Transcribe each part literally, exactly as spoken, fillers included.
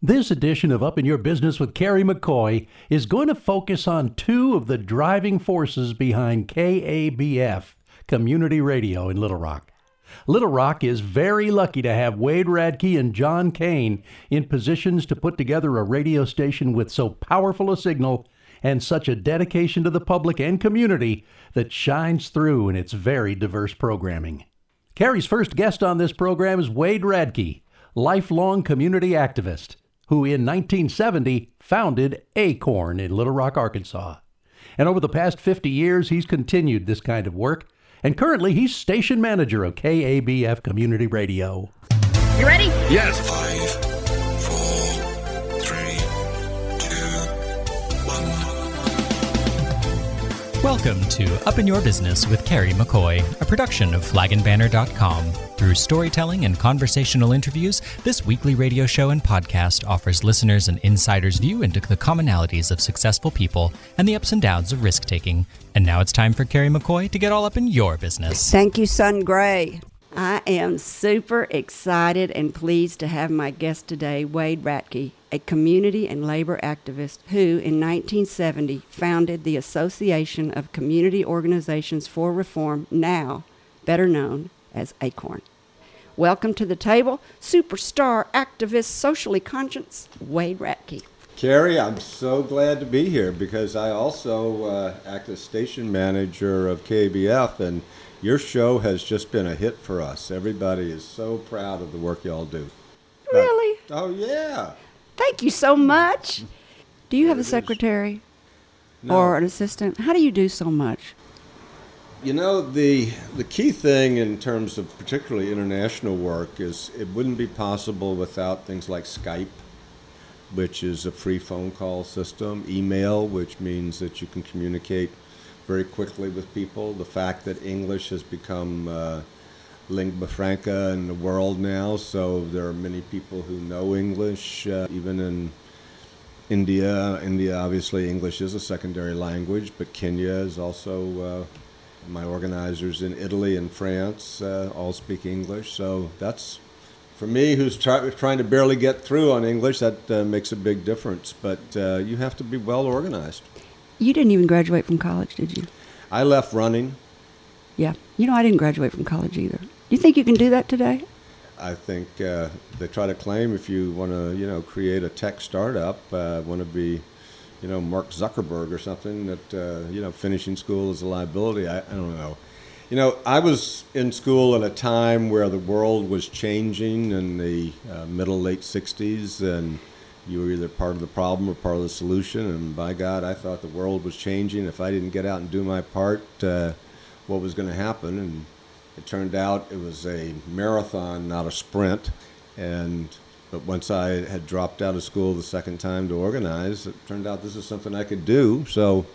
This edition of Up in Your Business with Carrie McCoy is going to focus on two of the driving forces behind K A B F, Community Radio in Little Rock. Little Rock is very lucky to have Wade Rathke and John Cain in positions to put together a radio station with so powerful a signal and such a dedication to the public and community that shines through in its very diverse programming. Carrie's first guest on this program is Wade Rathke, lifelong community activist, who in nineteen seventy founded Acorn in Little Rock, Arkansas. And over the past fifty years, he's continued this kind of work, and currently he's station manager of K A B F Community Radio. You ready? Yes. Five, four, three, two, one. Welcome to Up in Your Business with Carrie McCoy, a production of flag and banner dot com. Through storytelling and conversational interviews, this weekly radio show and podcast offers listeners an insider's view into the commonalities of successful people and the ups and downs of risk-taking. And now it's time for Carrie McCoy to get all up in your business. Thank you, Sun Gray. I am super excited and pleased to have my guest today, Wade Rathke, a community and labor activist who, in nineteen seventy, founded the Association of Community Organizations for Reform, now better known as Acorn. Welcome to the table, superstar activist, socially conscious, Wade Rathke. Carrie, I'm so glad to be here because I also uh, act as station manager of K A B F, and your show has just been a hit for us. Everybody is so proud of the work y'all do. Really? But, oh, yeah. Thank you so much. Do you have a secretary no. or an assistant? How do you do so much? You know, the the key thing in terms of particularly international work is it wouldn't be possible without things like Skype, which is a free phone call system, email, which means that you can communicate very quickly with people. The fact that English has become uh, lingua franca in the world now, so there are many people who know English, uh, even in India. India, obviously, English is a secondary language, but Kenya is also... Uh, My organizers in Italy and France uh, all speak English, so that's, for me, who's try- trying to barely get through on English, that uh, makes a big difference, but uh, you have to be well organized. You didn't even graduate from college, did you? I left running. Yeah. You know, I didn't graduate from college either. You think you can do that today? I think uh, they try to claim if you want to, you know, create a tech startup, uh, want to be... you know, Mark Zuckerberg or something, that, uh, you know, finishing school is a liability. I, I don't know. You know, I was in school at a time where the world was changing in the uh, middle, late sixties, and you were either part of the problem or part of the solution. And by God, I thought the world was changing. If I didn't get out and do my part, uh, what was going to happen? And it turned out it was a marathon, not a sprint. And But once I had dropped out of school the second time to organize, it turned out this is something I could do. So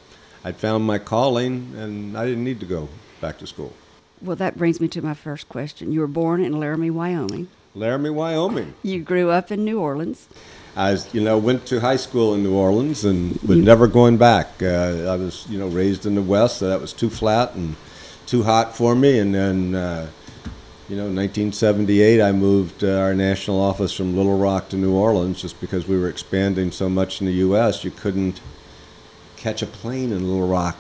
I found my calling, and I didn't need to go back to school. Well, that brings me to my first question. You were born in Laramie, Wyoming. Laramie, Wyoming. You grew up in New Orleans. I, you know, went to high school in New Orleans and was you... never going back. Uh, I was, you know, raised in the West, so that was too flat and too hot for me, and then... Uh, You know, nineteen seventy-eight, I moved uh, our national office from Little Rock to New Orleans just because we were expanding so much in the U S You couldn't catch a plane in Little Rock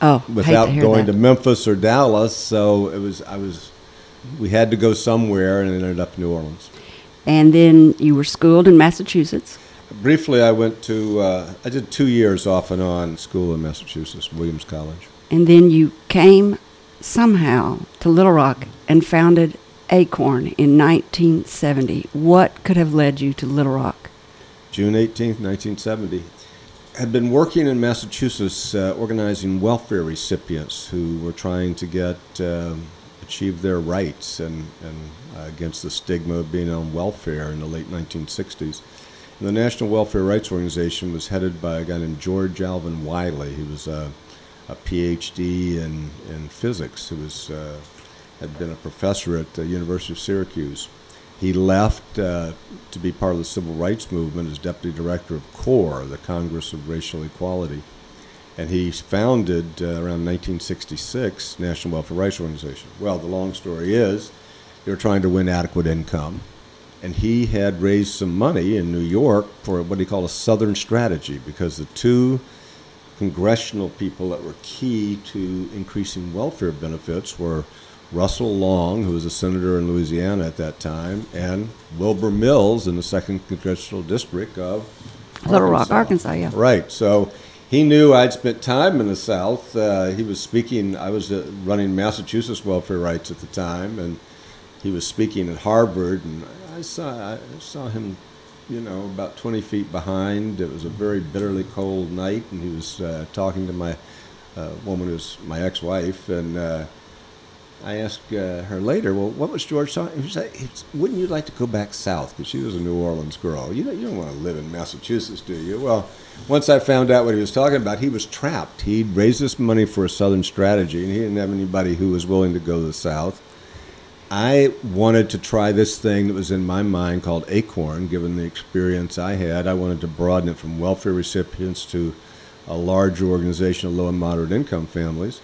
oh, without hate to going that. to Memphis or Dallas. So it was, I was, we had to go somewhere and ended up in New Orleans. And then you were schooled in Massachusetts. Briefly, I went to, uh, I did two years off and on school in Massachusetts, Williams College. And then you came somehow to Little Rock and founded Acorn in nineteen seventy. What could have led you to Little Rock? June eighteenth, nineteen seventy. I'd been working in Massachusetts uh, organizing welfare recipients who were trying to get uh, achieve their rights and, and uh, against the stigma of being on welfare in the late nineteen sixties. And the National Welfare Rights Organization was headed by a guy named George Alvin Wiley. He was a uh, a P H D in, in physics, who was, uh, had been a professor at the University of Syracuse. He left uh, to be part of the Civil Rights Movement as Deputy Director of CORE, the Congress of Racial Equality. And he founded, uh, around nineteen sixty-six, National Welfare Rights Organization. Well, the long story is, they were trying to win adequate income. And he had raised some money in New York for what he called a Southern strategy, because the two congressional people that were key to increasing welfare benefits were Russell Long, who was a senator in Louisiana at that time, and Wilbur Mills in the second congressional district of Little Rock, Arkansas, yeah. Right. So he knew I'd spent time in the South. Uh, he was speaking. I was uh, running Massachusetts Welfare Rights at the time, and he was speaking at Harvard, and I saw I saw him, you know, about twenty feet behind. It was a very bitterly cold night, and he was uh, talking to my uh, woman who's my ex-wife, and uh, I asked uh, her later, well, what was George talking? He said, wouldn't you like to go back south? Because she was a New Orleans girl. You know, you don't want to live in Massachusetts, do you? Well, once I found out what he was talking about, he was trapped. He'd raised this money for a Southern strategy, and he didn't have anybody who was willing to go to the South. I wanted to try this thing that was in my mind called Acorn, given the experience I had. I wanted to broaden it from welfare recipients to a larger organization of low and moderate income families.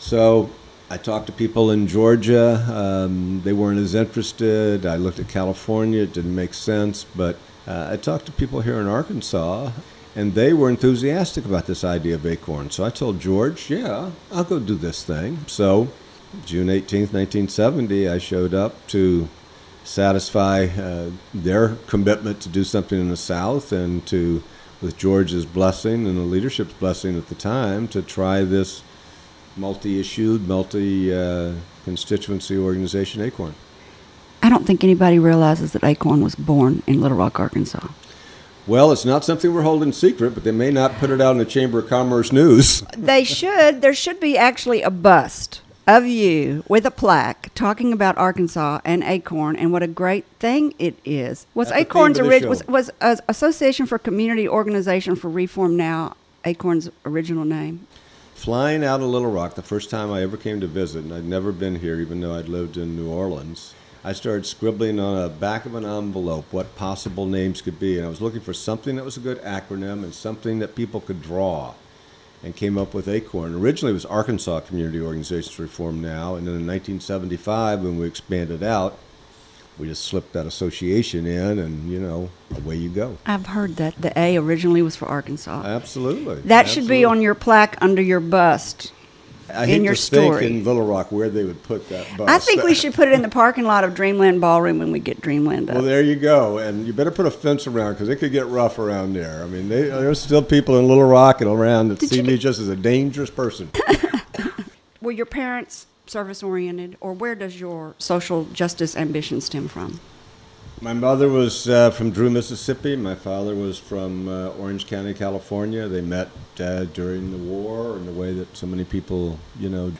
So I talked to people in Georgia. Um, they weren't as interested. I looked at California. It didn't make sense. But uh, I talked to people here in Arkansas, and they were enthusiastic about this idea of Acorn. So I told George, yeah, I'll go do this thing. So June eighteenth, nineteen seventy, I showed up to satisfy uh, their commitment to do something in the South, and to, with George's blessing and the leadership's blessing at the time, to try this multi-issued, multi-constituency uh, organization, Acorn. I don't think anybody realizes that Acorn was born in Little Rock, Arkansas. Well, it's not something we're holding secret, but they may not put it out in the Chamber of Commerce News. They should. There should be actually a bust of you with a plaque talking about Arkansas and Acorn and what a great thing it is. Was That's Acorn's orig- was was uh, Association for Community Organization for Reform now Acorn's original name? Flying out of Little Rock the first time I ever came to visit, and I'd never been here even though I'd lived in New Orleans, I started scribbling on the back of an envelope what possible names could be, and I was looking for something that was a good acronym and something that people could draw, and came up with Acorn. Originally it was Arkansas Community Organizations Reform Now, and then in nineteen seventy-five when we expanded out, we just slipped that association in, and, you know, away you go. I've heard that the A originally was for Arkansas. Absolutely. That Absolutely. Should be on your plaque under your bust I in your story. I hate to think in Little Rock where they would put that bust. I think we should put it in the parking lot of Dreamland Ballroom when we get Dreamland up. Well, there you go. And you better put a fence around, because it could get rough around there. I mean, they, there's still people in Little Rock and around that Did see me just as a dangerous person. Were your parents service-oriented, or where does your social justice ambition stem from? My mother was uh, from Drew, Mississippi. My father was from uh, Orange County, California. They met uh, during the war in the way that so many people, you know,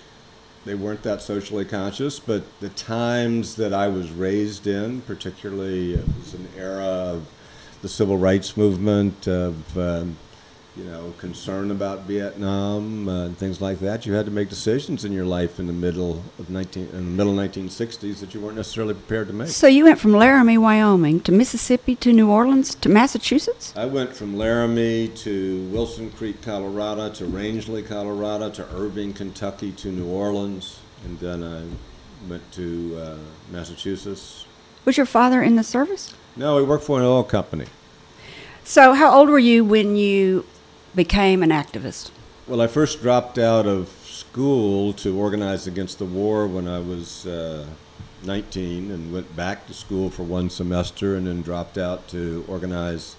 they weren't that socially conscious, but the times that I was raised in, particularly it was an era of the civil rights movement, of um, you know, concern about Vietnam uh, and things like that. You had to make decisions in your life in the middle of nineteen in the middle nineteen sixties that you weren't necessarily prepared to make. So you went from Laramie, Wyoming, to Mississippi, to New Orleans, to Massachusetts? I went from Laramie to Wilson Creek, Colorado, to Rangeley, Colorado, to Irving, Kentucky, to New Orleans, and then I went to uh, Massachusetts. Was your father in the service? No, he worked for an oil company. So how old were you when you became an activist? Well, I first dropped out of school to organize against the war when I was uh, nineteen, and went back to school for one semester, and then dropped out to organize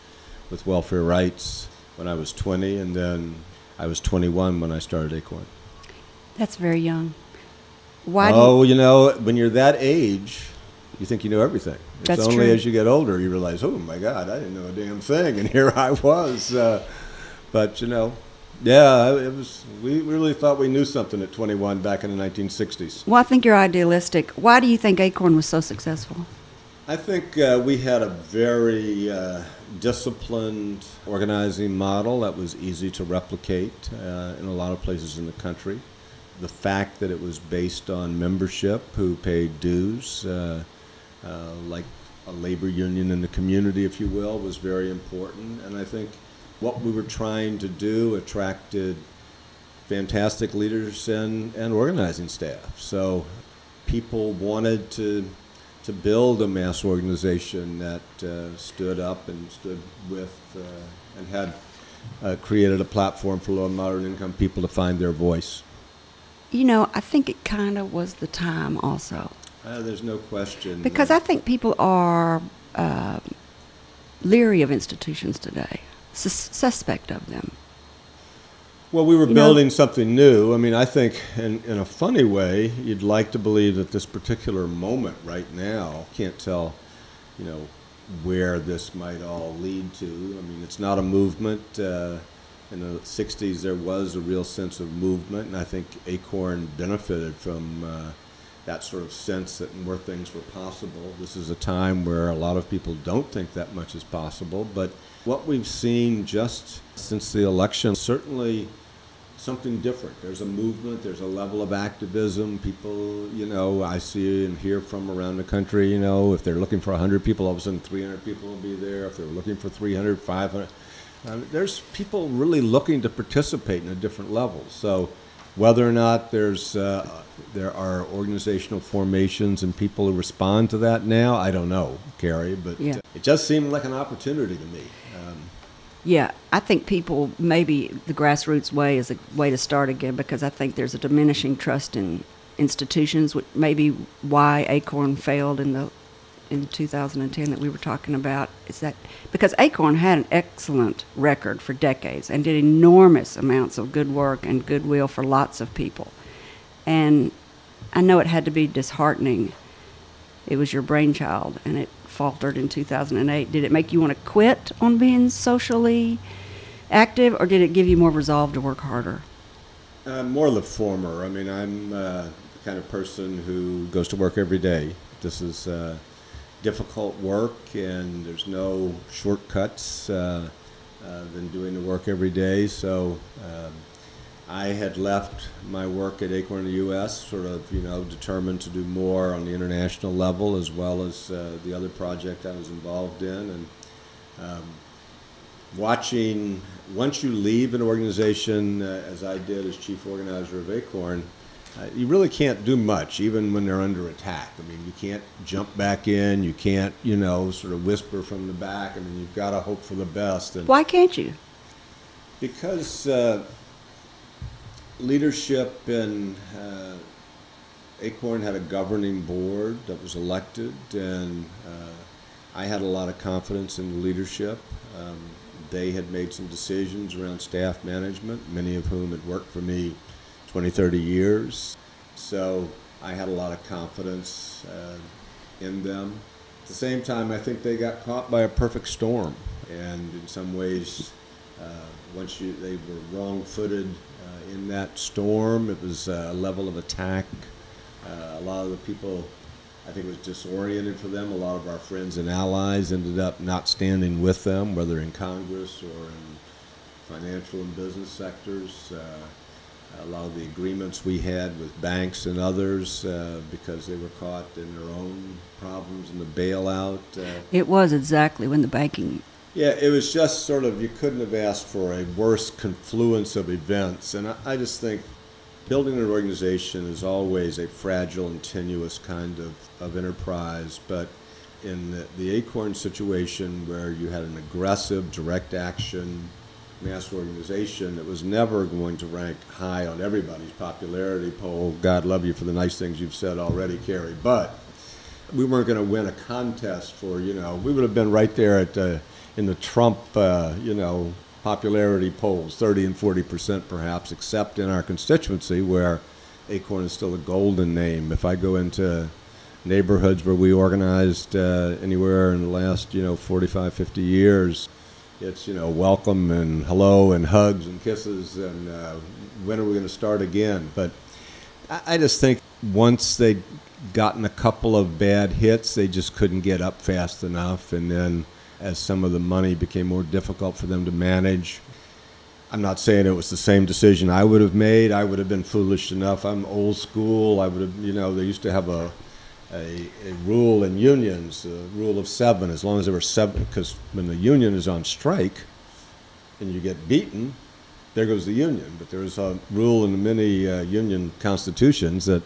with welfare rights when I was twenty, and then I was twenty-one when I started Acorn. That's very young. Why? Oh, you-, you know, when you're that age, you think you know everything. It's That's only true. As you get older you realize, oh my God, I didn't know a damn thing, and here I was. Uh, But, you know, yeah, it was. We really thought we knew something at twenty-one back in the nineteen sixties. Well, I think you're idealistic. Why do you think Acorn was so successful? I think uh, we had a very uh, disciplined organizing model that was easy to replicate uh, in a lot of places in the country. The fact that it was based on membership who paid dues, uh, uh, like a labor union in the community, if you will, was very important. And I think what we were trying to do attracted fantastic leaders and, and organizing staff. So people wanted to to build a mass organization that uh, stood up and stood with uh, and had uh, created a platform for low and moderate income people to find their voice. You know, I think it kind of was the time also. Uh, there's no question. Because that. I think people are uh, leery of institutions today, sus- suspect of them. Well, we were you building know? something new. I mean, I think in, in a funny way, you'd like to believe that this particular moment right now, can't tell, you know, where this might all lead to. I mean, it's not a movement. Uh, in the sixties, there was a real sense of movement, and I think Acorn benefited from uh, that sort of sense that more things were possible. This is a time where a lot of people don't think that much is possible, but what we've seen just since the election, certainly something different. There's a movement, there's a level of activism. People, you know, I see and hear from around the country, you know, if they're looking for one hundred people, all of a sudden three hundred people will be there. If they're looking for three hundred, five hundred, uh, there's people really looking to participate in a different level. So whether or not there's uh, there are organizational formations and people who respond to that now, I don't know, Carrie, but yeah. It just seemed like an opportunity to me. Um, yeah, I think people, maybe the grassroots way is a way to start again, because I think there's a diminishing trust in institutions, which maybe why Acorn failed in the in two thousand ten that we were talking about, is that because Acorn had an excellent record for decades and did enormous amounts of good work and goodwill for lots of people. And I know it had to be disheartening. It was your brainchild, and it faltered in two thousand eight. Did it make you want to quit on being socially active, or did it give you more resolve to work harder? Uh, more the former. I mean, I'm uh, the kind of person who goes to work every day. This is... Uh, difficult work, and there's no shortcuts uh, uh, than doing the work every day. So um, I had left my work at Acorn U S, sort of, you know, determined to do more on the international level, as well as uh, the other project I was involved in. And um, watching, once you leave an organization, uh, as I did as chief organizer of Acorn, Uh, you really can't do much, even when they're under attack. I mean, you can't jump back in. You can't, you know, sort of whisper from the back. I mean, you've got to hope for the best. And why can't you? Because uh, leadership in uh, Acorn had a governing board that was elected, and uh, I had a lot of confidence in the leadership. Um, they had made some decisions around staff management, many of whom had worked for me twenty, thirty years. So I had a lot of confidence uh, in them. At the same time, I think they got caught by a perfect storm. And in some ways, uh, once you, they were wrong-footed uh, in that storm, it was a level of attack. Uh, a lot of the people, I think it was disoriented for them. A lot of our friends and allies ended up not standing with them, whether in Congress or in financial and business sectors. Uh, A lot of the agreements we had with banks and others uh, because they were caught in their own problems and the bailout. Uh, it was exactly when the banking... Yeah, it was just sort of, you couldn't have asked for a worse confluence of events. And I, I just think building an organization is always a fragile and tenuous kind of, of enterprise. But in the, the Acorn situation, where you had an aggressive direct action mass organization that was never going to rank high on everybody's popularity poll. God love you for the nice things you've said already, Carrie. But we weren't going to win a contest for, you know, we would have been right there at uh, in the Trump, uh, you know, popularity polls, thirty and forty percent perhaps, except in our constituency where Acorn is still a golden name. If I go into neighborhoods where we organized uh, anywhere in the last, you know, forty-five, fifty years, it's, you know, welcome and hello and hugs and kisses and uh, when are we going to start again? But I, I just think once they'd gotten a couple of bad hits, they just couldn't get up fast enough. And then as some of the money became more difficult for them to manage, I'm not saying it was the same decision I would have made. I would have been foolish enough. I'm old school. I would have, you know, they used to have a... A, a rule in unions, a rule of seven, as long as there were seven, because when the union is on strike and you get beaten, there goes the union. But there's a rule in many uh, union constitutions that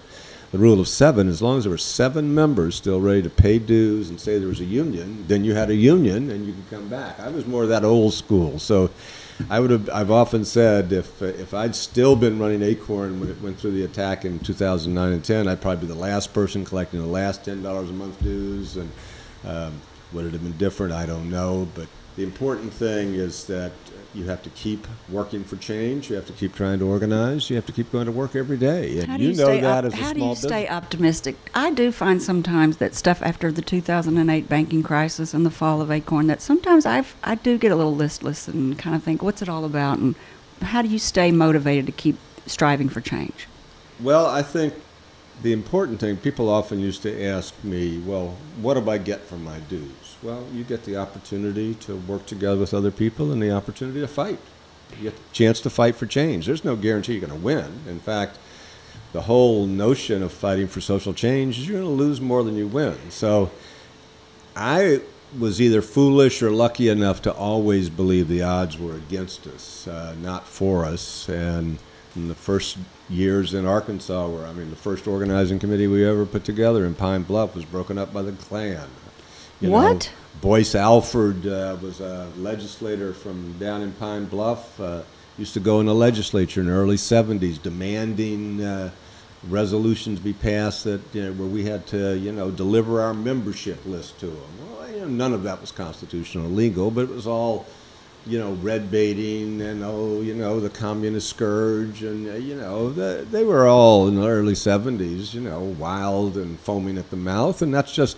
the rule of seven, as long as there were seven members still ready to pay dues and say there was a union, then you had a union and you could come back. I was more of that old school. So I would have, I've often said if if I'd still been running Acorn when it went through the attack in two thousand nine and ten, I'd probably be the last person collecting the last ten dollars a month dues. And um, would it have been different? I don't know. But the important thing is that you have to keep working for change. You have to keep trying to organize. You have to keep going to work every day. And you, you know that op- as a small business. How do you stay business. optimistic? I do find sometimes that stuff after the two thousand eight banking crisis and the fall of Acorn, that sometimes I've, I do get a little listless and kind of think, what's it all about? And how do you stay motivated to keep striving for change? Well, I think the important thing, people often used to ask me, well, what do I get from my dues? Well, you get the opportunity to work together with other people and the opportunity to fight. You get the chance to fight for change. There's no guarantee you're going to win. In fact, the whole notion of fighting for social change is you're going to lose more than you win. So I was either foolish or lucky enough to always believe the odds were against us, uh, not for us. And in the first years in Arkansas, where I mean, the first organizing committee we ever put together in Pine Bluff was broken up by the Klan. You what? Know, Boyce Alford uh, was a legislator from down in Pine Bluff, uh, used to go in the legislature in the early seventies demanding uh, resolutions be passed that you know, where we had to you know, deliver our membership list to them. Well, you know, none of that was constitutional or legal, but it was all you know, red baiting and, oh, you know, the communist scourge. And, uh, you know, the, they were all in the early seventies, you know, wild and foaming at the mouth, and that's just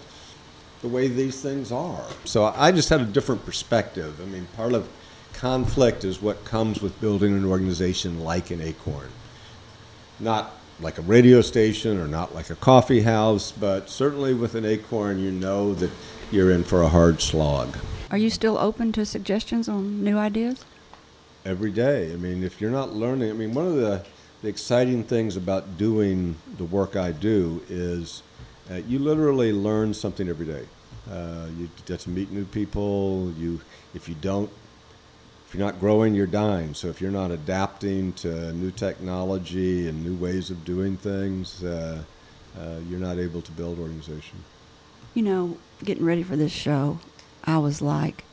the way these things are. So I just had a different perspective. I mean, part of conflict is what comes with building an organization like an Acorn. Not like a radio station or not like a coffee house, but certainly with an Acorn, you know that you're in for a hard slog. Are you still open to suggestions on new ideas? Every day. I mean, if you're not learning, I mean, one of the, the exciting things about doing the work I do is Uh, you literally learn something every day. Uh, you get to meet new people. You, if you don't, if you're not growing, you're dying. So if you're not adapting to new technology and new ways of doing things, uh, uh, you're not able to build organization. You know, getting ready for this show, I was like,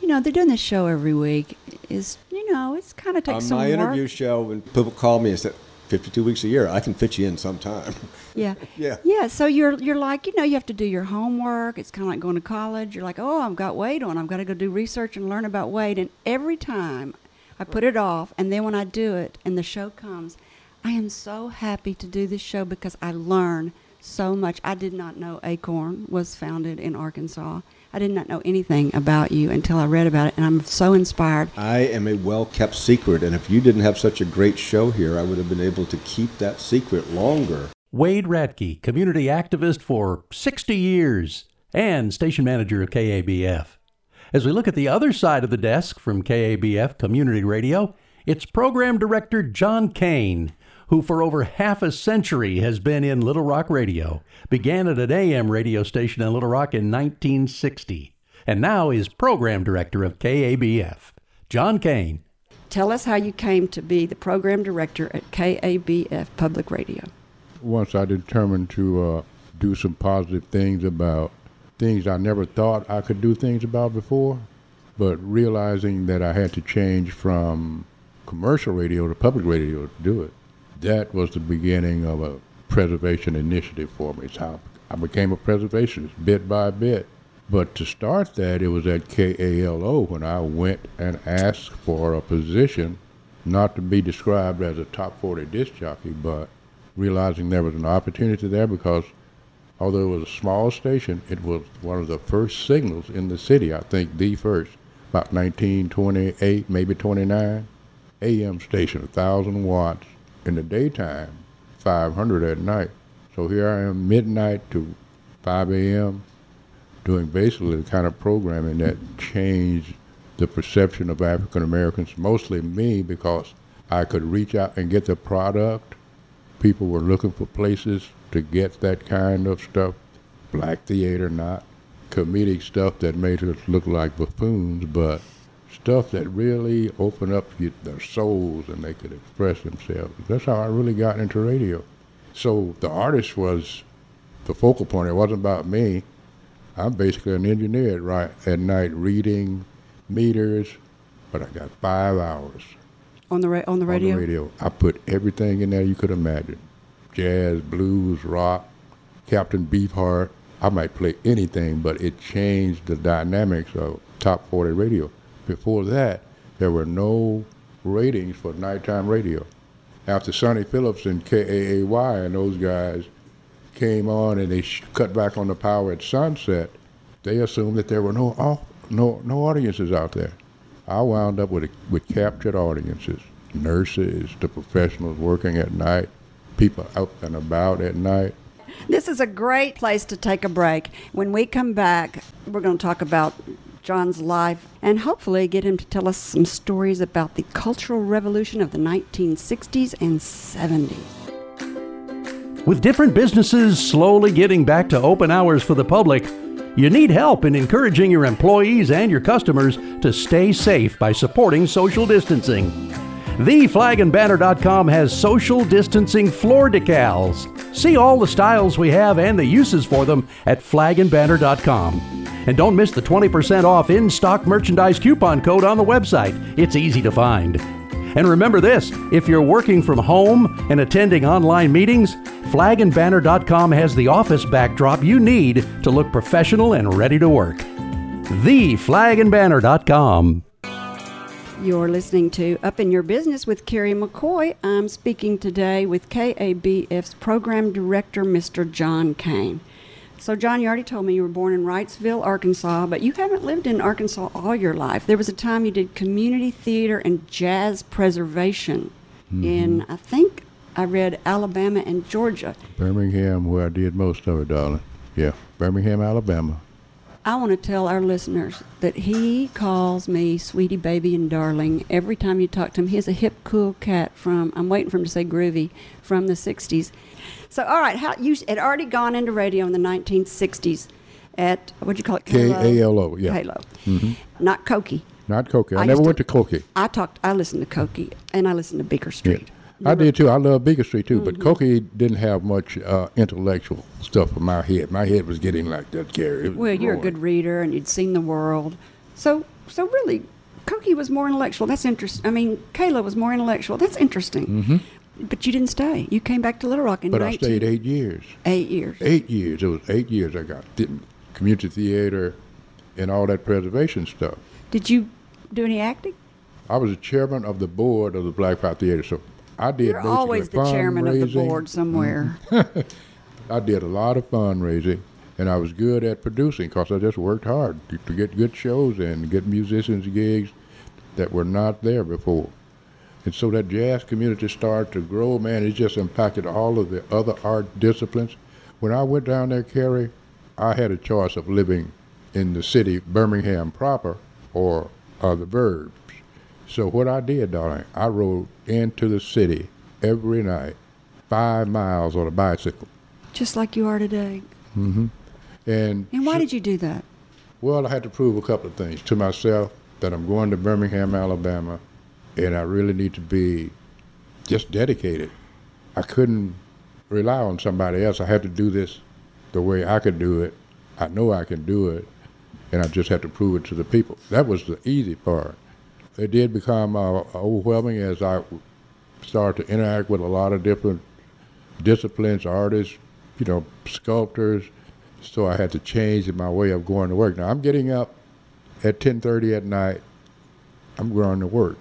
you know, they're doing this show every week. Is you know, it's kind of takes some work. On my interview show, when people call me and said, fifty-two weeks a year, I can fit you in sometime. Yeah. Yeah. Yeah, so you're you're like, you know, you have to do your homework. It's kind of like going to college. You're like, oh, I've got Wade on. I've got to go do research and learn about Wade. And every time I put it off, and then when I do it and the show comes, I am so happy to do this show because I learn so much. I did not know Acorn was founded in Arkansas. I did not know anything about you until I read about it, and I'm so inspired. I am a well-kept secret, and if you didn't have such a great show here, I would have been able to keep that secret longer. Wade Rathke, community activist for sixty years and station manager of K A B F. As we look at the other side of the desk from K A B F Community Radio, it's program director John Cain, who for over half a century has been in Little Rock Radio, began at an A M radio station in Little Rock in nineteen sixty, and now is program director of K A B F. John Cain. Tell us how you came to be the program director at K A B F Public Radio. Once I determined to uh, do some positive things about things I never thought I could do things about before, but realizing that I had to change from commercial radio to public radio to do it. That was the beginning of a preservation initiative for me. It's how I became a preservationist, bit by bit. But to start that, it was at K A L O when I went and asked for a position, not to be described as a top forty disc jockey, but realizing there was an opportunity there because although it was a small station, it was one of the first signals in the city, I think the first, about nineteen twenty-eight, maybe twenty-nine, A M station, one thousand watts. In the daytime, five hundred at night. So here I am, midnight to five a.m., doing basically the kind of programming that changed the perception of African Americans, mostly me, because I could reach out and get the product. People were looking for places to get that kind of stuff, black theater, not comedic stuff that made us look like buffoons, but stuff that really opened up their souls and they could express themselves. That's how I really got into radio. So the artist was the focal point. It wasn't about me. I'm basically an engineer at, right, at night reading meters, but I got five hours. On the, ra- on the radio? On the radio. I put everything in there you could imagine. Jazz, blues, rock, Captain Beefheart. I might play anything, but it changed the dynamics of Top forty radio. Before that, there were no ratings for nighttime radio. After Sonny Phillips and K A A Y and those guys came on and they sh- cut back on the power at sunset, they assumed that there were no off, no no audiences out there. I wound up with a, with captured audiences, nurses, the professionals working at night, people out and about at night. This is a great place to take a break. When we come back, we're going to talk about John's life and hopefully get him to tell us some stories about the Cultural Revolution of the nineteen sixties and seventies. With different businesses slowly getting back to open hours for the public, you need help in encouraging your employees and your customers to stay safe by supporting social distancing. the flag and banner dot com has social distancing floor decals. See all the styles we have and the uses for them at flag and banner dot com. And don't miss the twenty percent off in-stock merchandise coupon code on the website. It's easy to find. And remember this, if you're working from home and attending online meetings, flag and banner dot com has the office backdrop you need to look professional and ready to work. the flag and banner dot com. You're listening to Up in Your Business with Carrie McCoy. I'm speaking today with K A B F's program director, Mister John Cain. So, John, you already told me you were born in Wrightsville, Arkansas, but you haven't lived in Arkansas all your life. There was a time you did community theater and jazz preservation mm-hmm. in, I think, I read Alabama and Georgia. Birmingham, where I did most of it, darling. Yeah, Birmingham, Alabama. I want to tell our listeners that he calls me sweetie, baby, and darling every time you talk to him. He's a hip, cool cat from, I'm waiting for him to say groovy, from the sixties. So, all right, how, you had already gone into radio in the nineteen sixties at, what'd you call it? K A L O. K A L O, yeah. K A L O. Mm-hmm. Not Cokie. Not Cokie. I, I never went to, to Cokie. I talked, I listened to Cokie, and I listened to Beaker Street. Yeah. I did, too. I love Beaker Street, too. Mm-hmm. But Cokie didn't have much uh, intellectual stuff in my head. My head was getting like that, Carrie. Well, roaring. You're a good reader, and you'd seen the world. So, so really, Cokie was more intellectual. That's interesting. I mean, K A L O was more intellectual. That's interesting. Mm-hmm. But you didn't stay. You came back to Little Rock in But nineteen- I stayed eight years. Eight years. Eight years. It was eight years I got community theater and all that preservation stuff. Did you do any acting? I was the chairman of the board of the Black Power Theater, so... I did You're always the chairman of the board somewhere. I did a lot of fundraising, and I was good at producing because I just worked hard to, to get good shows and get musicians gigs that were not there before. And so that jazz community started to grow, man. It just impacted all of the other art disciplines. When I went down there, Carrie, I had a choice of living in the city, Birmingham proper, or uh, the Burbs. So what I did, darling, I rode into the city every night, five miles on a bicycle. Just like you are today. Mm-hmm. And, and why so, did you do that? Well, I had to prove a couple of things to myself, that I'm going to Birmingham, Alabama, and I really need to be just dedicated. I couldn't rely on somebody else. I had to do this the way I could do it. I know I can do it, and I just had to prove it to the people. That was the easy part. It did become uh, overwhelming as I started to interact with a lot of different disciplines, artists, you know, sculptors. So I had to change my way of going to work. Now, I'm getting up at ten thirty at night. I'm going to work.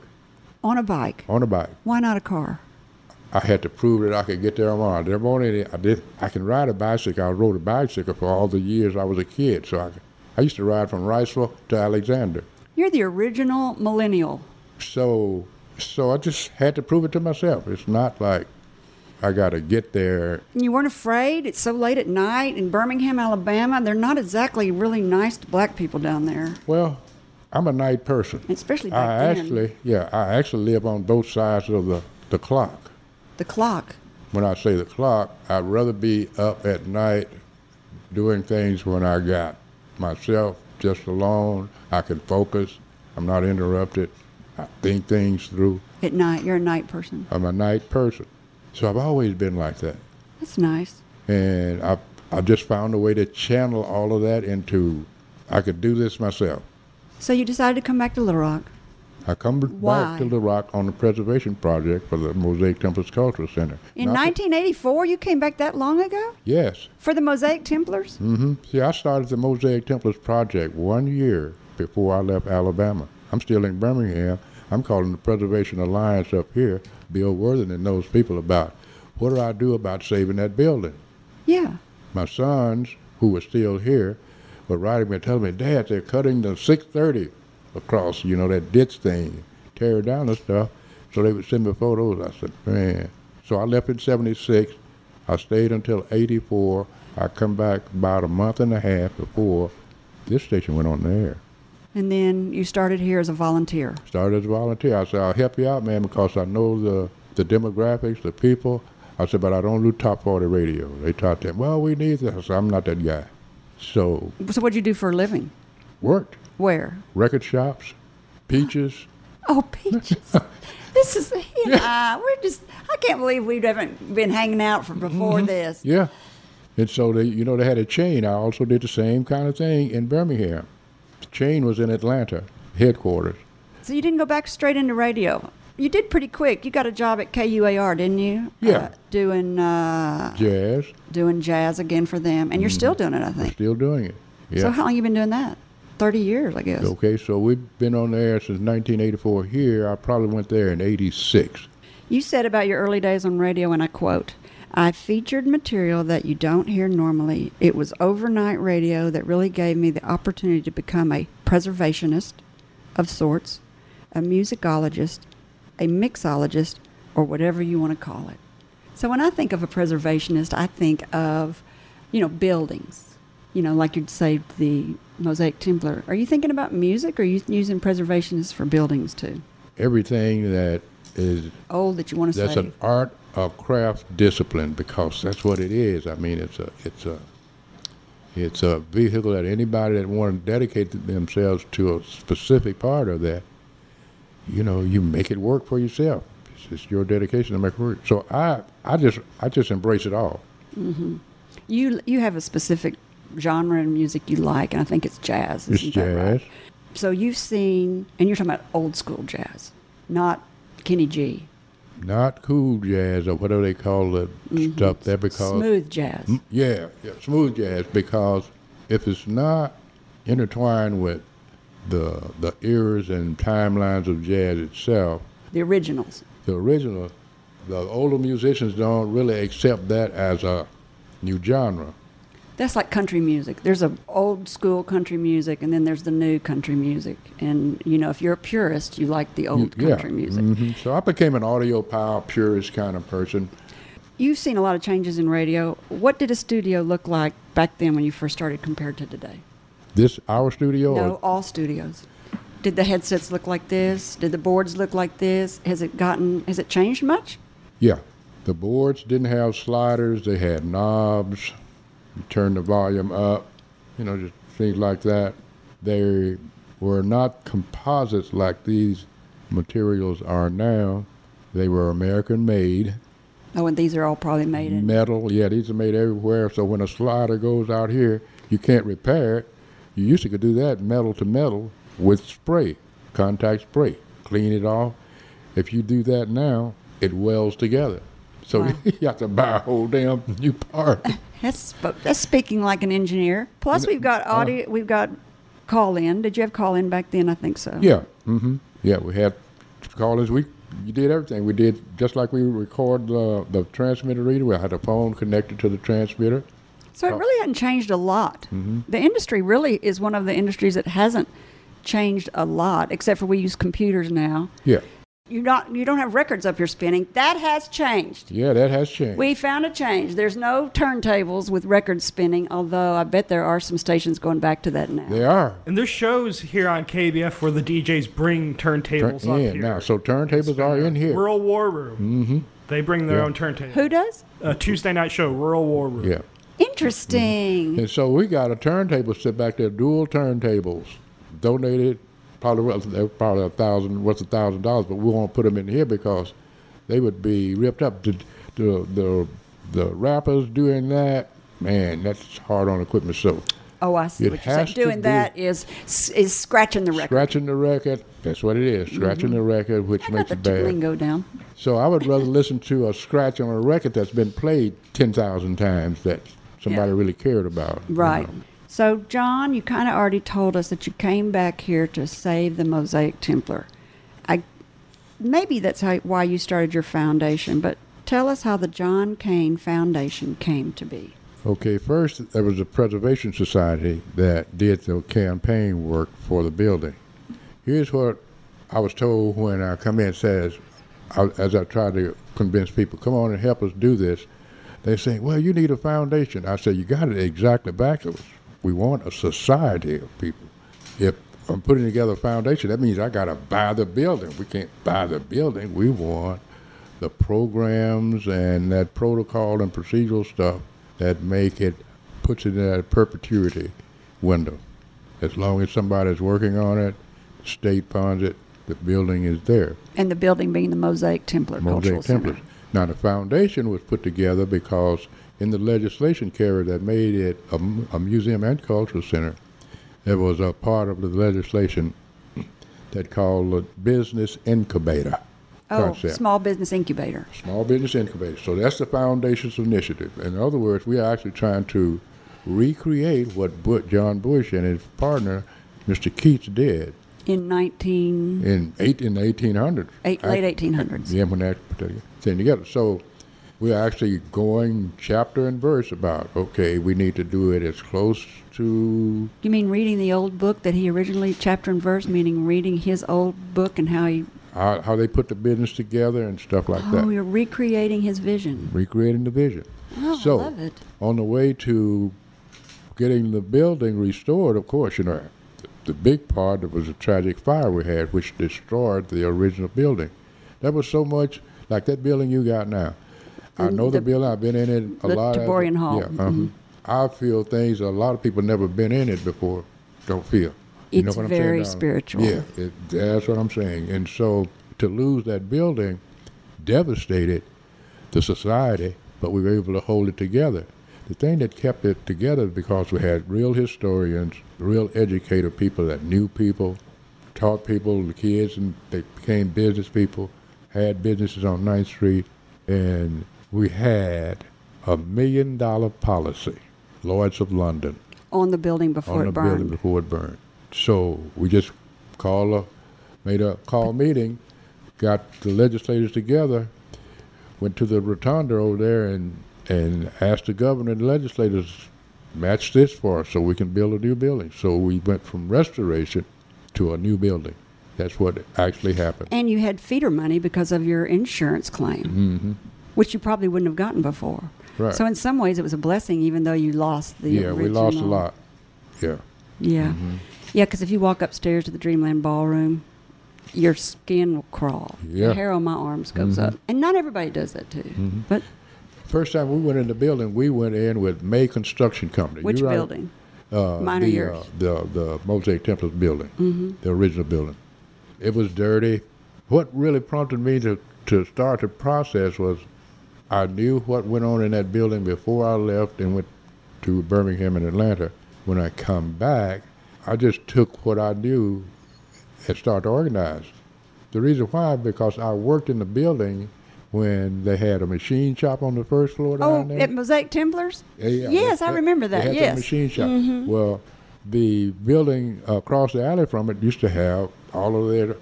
On a bike? On a bike. Why not a car? I had to prove that I could get there tomorrow. There weren't any, I, did, I can ride a bicycle. I rode a bicycle for all the years I was a kid. So I, I used to ride from Riceville to Alexander. You're the original millennial. So so I just had to prove it to myself. It's not like I got to get there. And you weren't afraid? It's so late at night in Birmingham, Alabama. They're not exactly really nice to black people down there. Well, I'm a night person. Especially back I then. Actually, yeah, I actually live on both sides of the, the clock. The clock? When I say the clock, I'd rather be up at night doing things when I got myself just alone. I can focus. I'm not interrupted. I think things through. At night, you're a night person. I'm a night person. So I've always been like that. That's nice. And I I just found a way to channel all of that into, I could do this myself. So you decided to come back to Little Rock. I come Why? back to Little Rock on the preservation project for the Mosaic Templars Cultural Center. In Not nineteen eighty-four, you came back that long ago? Yes. For the Mosaic Templars? Mm-hmm. See, I started the Mosaic Templars project one year before I left Alabama. I'm still in Birmingham. I'm calling the Preservation Alliance up here, Bill Worthington and those people, about what do I do about saving that building? Yeah. My sons, who were still here, were writing me and telling me, Dad, they're cutting the six thirty across, you know, that ditch thing, tear down and stuff. So they would send me photos. I said, man. So I left in seventy-six. I stayed until eighty-four. I come back about a month and a half before this station went on the air. And then you started here as a volunteer. Started as a volunteer. I said, I'll help you out, man, because I know the, the demographics, the people. I said, but I don't do top forty radio. They taught them, well, we need this. I said, I'm not that guy. So, so what did you do for a living? Worked. Where? Record shops, Peaches. Oh, Peaches. This is, he and yeah. I, we're just, I can't believe we haven't been hanging out from before mm-hmm. this. Yeah. And so, they, you know, they had a chain. I also did the same kind of thing in Birmingham. The chain was in Atlanta, headquarters. So you didn't go back straight into radio? You did pretty quick. You got a job at K U A R, didn't you? Yeah. Uh, doing uh, jazz. Doing jazz again for them. And you're mm-hmm. still doing it, I think. We're still doing it. Yeah. So how long have you been doing that? thirty years, I guess. Okay, so we've been on the air since nineteen eighty-four here. I probably went there in eighty-six. You said about your early days on radio, and I quote, I featured material that you don't hear normally. It was overnight radio that really gave me the opportunity to become a preservationist of sorts, a musicologist, a mixologist, or whatever you want to call it. So when I think of a preservationist, I think of, you know, buildings. You know, like you'd saved the Mosaic Templar. Are you thinking about music, or are you using preservationists for buildings too? Everything that is old that you want to save. That's an art or craft discipline, because that's what it is. I mean, it's a it's a it's a vehicle that anybody that want to dedicate themselves to a specific part of that, you know, you make it work for yourself. It's just your dedication to make it work. So I I just I just embrace it all. Mm-hmm. You you have a specific genre and music you like, and I think it's jazz. It's jazz. Right? So you've seen, and you're talking about old school jazz, not Kenny G. Not cool jazz or whatever they call the mm-hmm. stuff there, because smooth jazz. M- yeah, yeah, smooth jazz. Because if it's not intertwined with the the eras and timelines of jazz itself, the originals, the original, the older musicians don't really accept that as a new genre. That's like country music. There's an old school country music, and then there's the new country music. And, you know, if you're a purist, you like the old yeah. country music. Mm-hmm. So I became an audiophile, purist kind of person. You've seen a lot of changes in radio. What did a studio look like back then when you first started compared to today? This, our studio? No, or? All studios. Did the headsets look like this? Did the boards look like this? Has it gotten, has it changed much? Yeah. The boards didn't have sliders. They had knobs. You turn the volume up, you know, just things like that. They were not composites like these materials are now. They were American-made. Oh, and these are all probably made in... Metal, yeah, these are made everywhere. So when a slider goes out here, you can't repair it. You used to could do that metal to metal with spray, contact spray. Clean it off. If you do that now, it welds together. So wow. you have to buy a whole damn new part. That's, that's speaking like an engineer. Plus, we've got audio. We've got call-in. Did you have call-in back then? I think so. Yeah. Mm-hmm. Yeah, we had call-ins. We you did everything. We did just like we record the the transmitter reader. We had a phone connected to the transmitter. So it really hadn't changed a lot. Mm-hmm. The industry really is one of the industries that hasn't changed a lot, except for we use computers now. Yeah. You not you don't have records up here spinning. That has changed. Yeah, that has changed. We found a change. There's no turntables with records spinning, although I bet there are some stations going back to that now. They are. And there's shows here on K B F where the D Js bring turntables Turn, up yeah, here. Now, so turntables are in here. Rural War Room. Mm-hmm. They bring their yeah. own turntables. Who does? A Tuesday night show, Rural War Room. Yeah. Interesting. Mm-hmm. And so we got a turntable sit back there, dual turntables, donated. Probably probably a thousand. What's a thousand dollars? But we won't put them in here because they would be ripped up. The the, the the rappers doing that, man, that's hard on equipment. So oh, I see what you're saying. Doing that is is scratching the record. Scratching the record. That's what it is. Scratching mm-hmm. the record, which I makes it bad. Tingling go down. So I would rather listen to a scratch on a record that's been played ten thousand times that somebody yeah. really cared about. Right. You know. So, John, you kind of already told us that you came back here to save the Mosaic Templar. I, maybe that's how, why you started your foundation, but tell us how the John Cain Foundation came to be. Okay, first, there was a preservation society that did the campaign work for the building. Here's what I was told when I come in and says, I, as I tried to convince people, come on and help us do this. They say, well, you need a foundation. I said, you got it exactly backwards. We want a society of people. If I'm putting together a foundation, that means I got to buy the building. We can't buy the building. We want the programs and that protocol and procedural stuff that make it, puts it in that perpetuity window. As long as somebody's working on it, the state funds it, the building is there. And the building being the Mosaic Templar Cultural Center. Now, the foundation was put together because in the legislation, Carrie, that made it a, a museum and cultural center, there was a part of the legislation that called the business incubator oh, concept. Small business incubator. Small business incubator. So that's the foundation's initiative. In other words, we are actually trying to recreate what John Bush and his partner, Mister Keats, did. In nineteen... In, eight, in the eighteen hundreds. Eight, late I, eighteen hundreds. Yeah, when that particular thing together. So we're actually going chapter and verse about, okay, we need to do it as close to... You mean reading the old book that he originally, chapter and verse, meaning reading his old book and how he... How, how they put the business together and stuff like oh, that. Oh, you're recreating his vision. Recreating the vision. Oh, so, I love it. On the way to getting the building restored, of course, you know, the, the big part that was a tragic fire we had, which destroyed the original building. That was so much like that building you got now. I know the, the building. I've been in it a the lot. The Taborian Hall. Yeah, uh-huh. mm-hmm. I feel things a lot of people never been in it before don't feel. You it's know what I'm very saying? Spiritual. Yeah, it, that's what I'm saying. And so to lose that building devastated the society, but we were able to hold it together. The thing that kept it together is because we had real historians, real educator people that knew people, taught people, the kids, and they became business people, had businesses on ninth street, and we had a million dollar policy, Lloyd's of London. On the building before it burned. On the building before it burned. So we just call a, made a call meeting, got the legislators together, went to the rotunda over there and, and asked the governor and the legislators, match this for us so we can build a new building. So we went from restoration to a new building. That's what actually happened. And you had feeder money because of your insurance claim, mm-hmm. which you probably wouldn't have gotten before. Right. So in some ways it was a blessing, even though you lost the yeah, original. Yeah, we lost a lot. Yeah. Yeah. Mm-hmm. Yeah, because if you walk upstairs to the Dreamland Ballroom, your skin will crawl. Yeah. The hair on my arms goes mm-hmm. up. And not everybody does that, too. Mm-hmm. But first time we went in the building, we went in with May Construction Company. Which You're building? Right, uh, Mine the, or yours? Uh, the, the Mosaic Templars building, mm-hmm. the original building. It was dirty. What really prompted me to, to start the process was I knew what went on in that building before I left and went to Birmingham and Atlanta. When I come back, I just took what I knew and started to organize. The reason why, because I worked in the building when they had a machine shop on the first floor down oh, there. Oh, at Mosaic Templars? Yeah, yeah, yes, that, I remember that, they had yes. That machine shop. Mm-hmm. Well, the building across the alley from it used to have all of their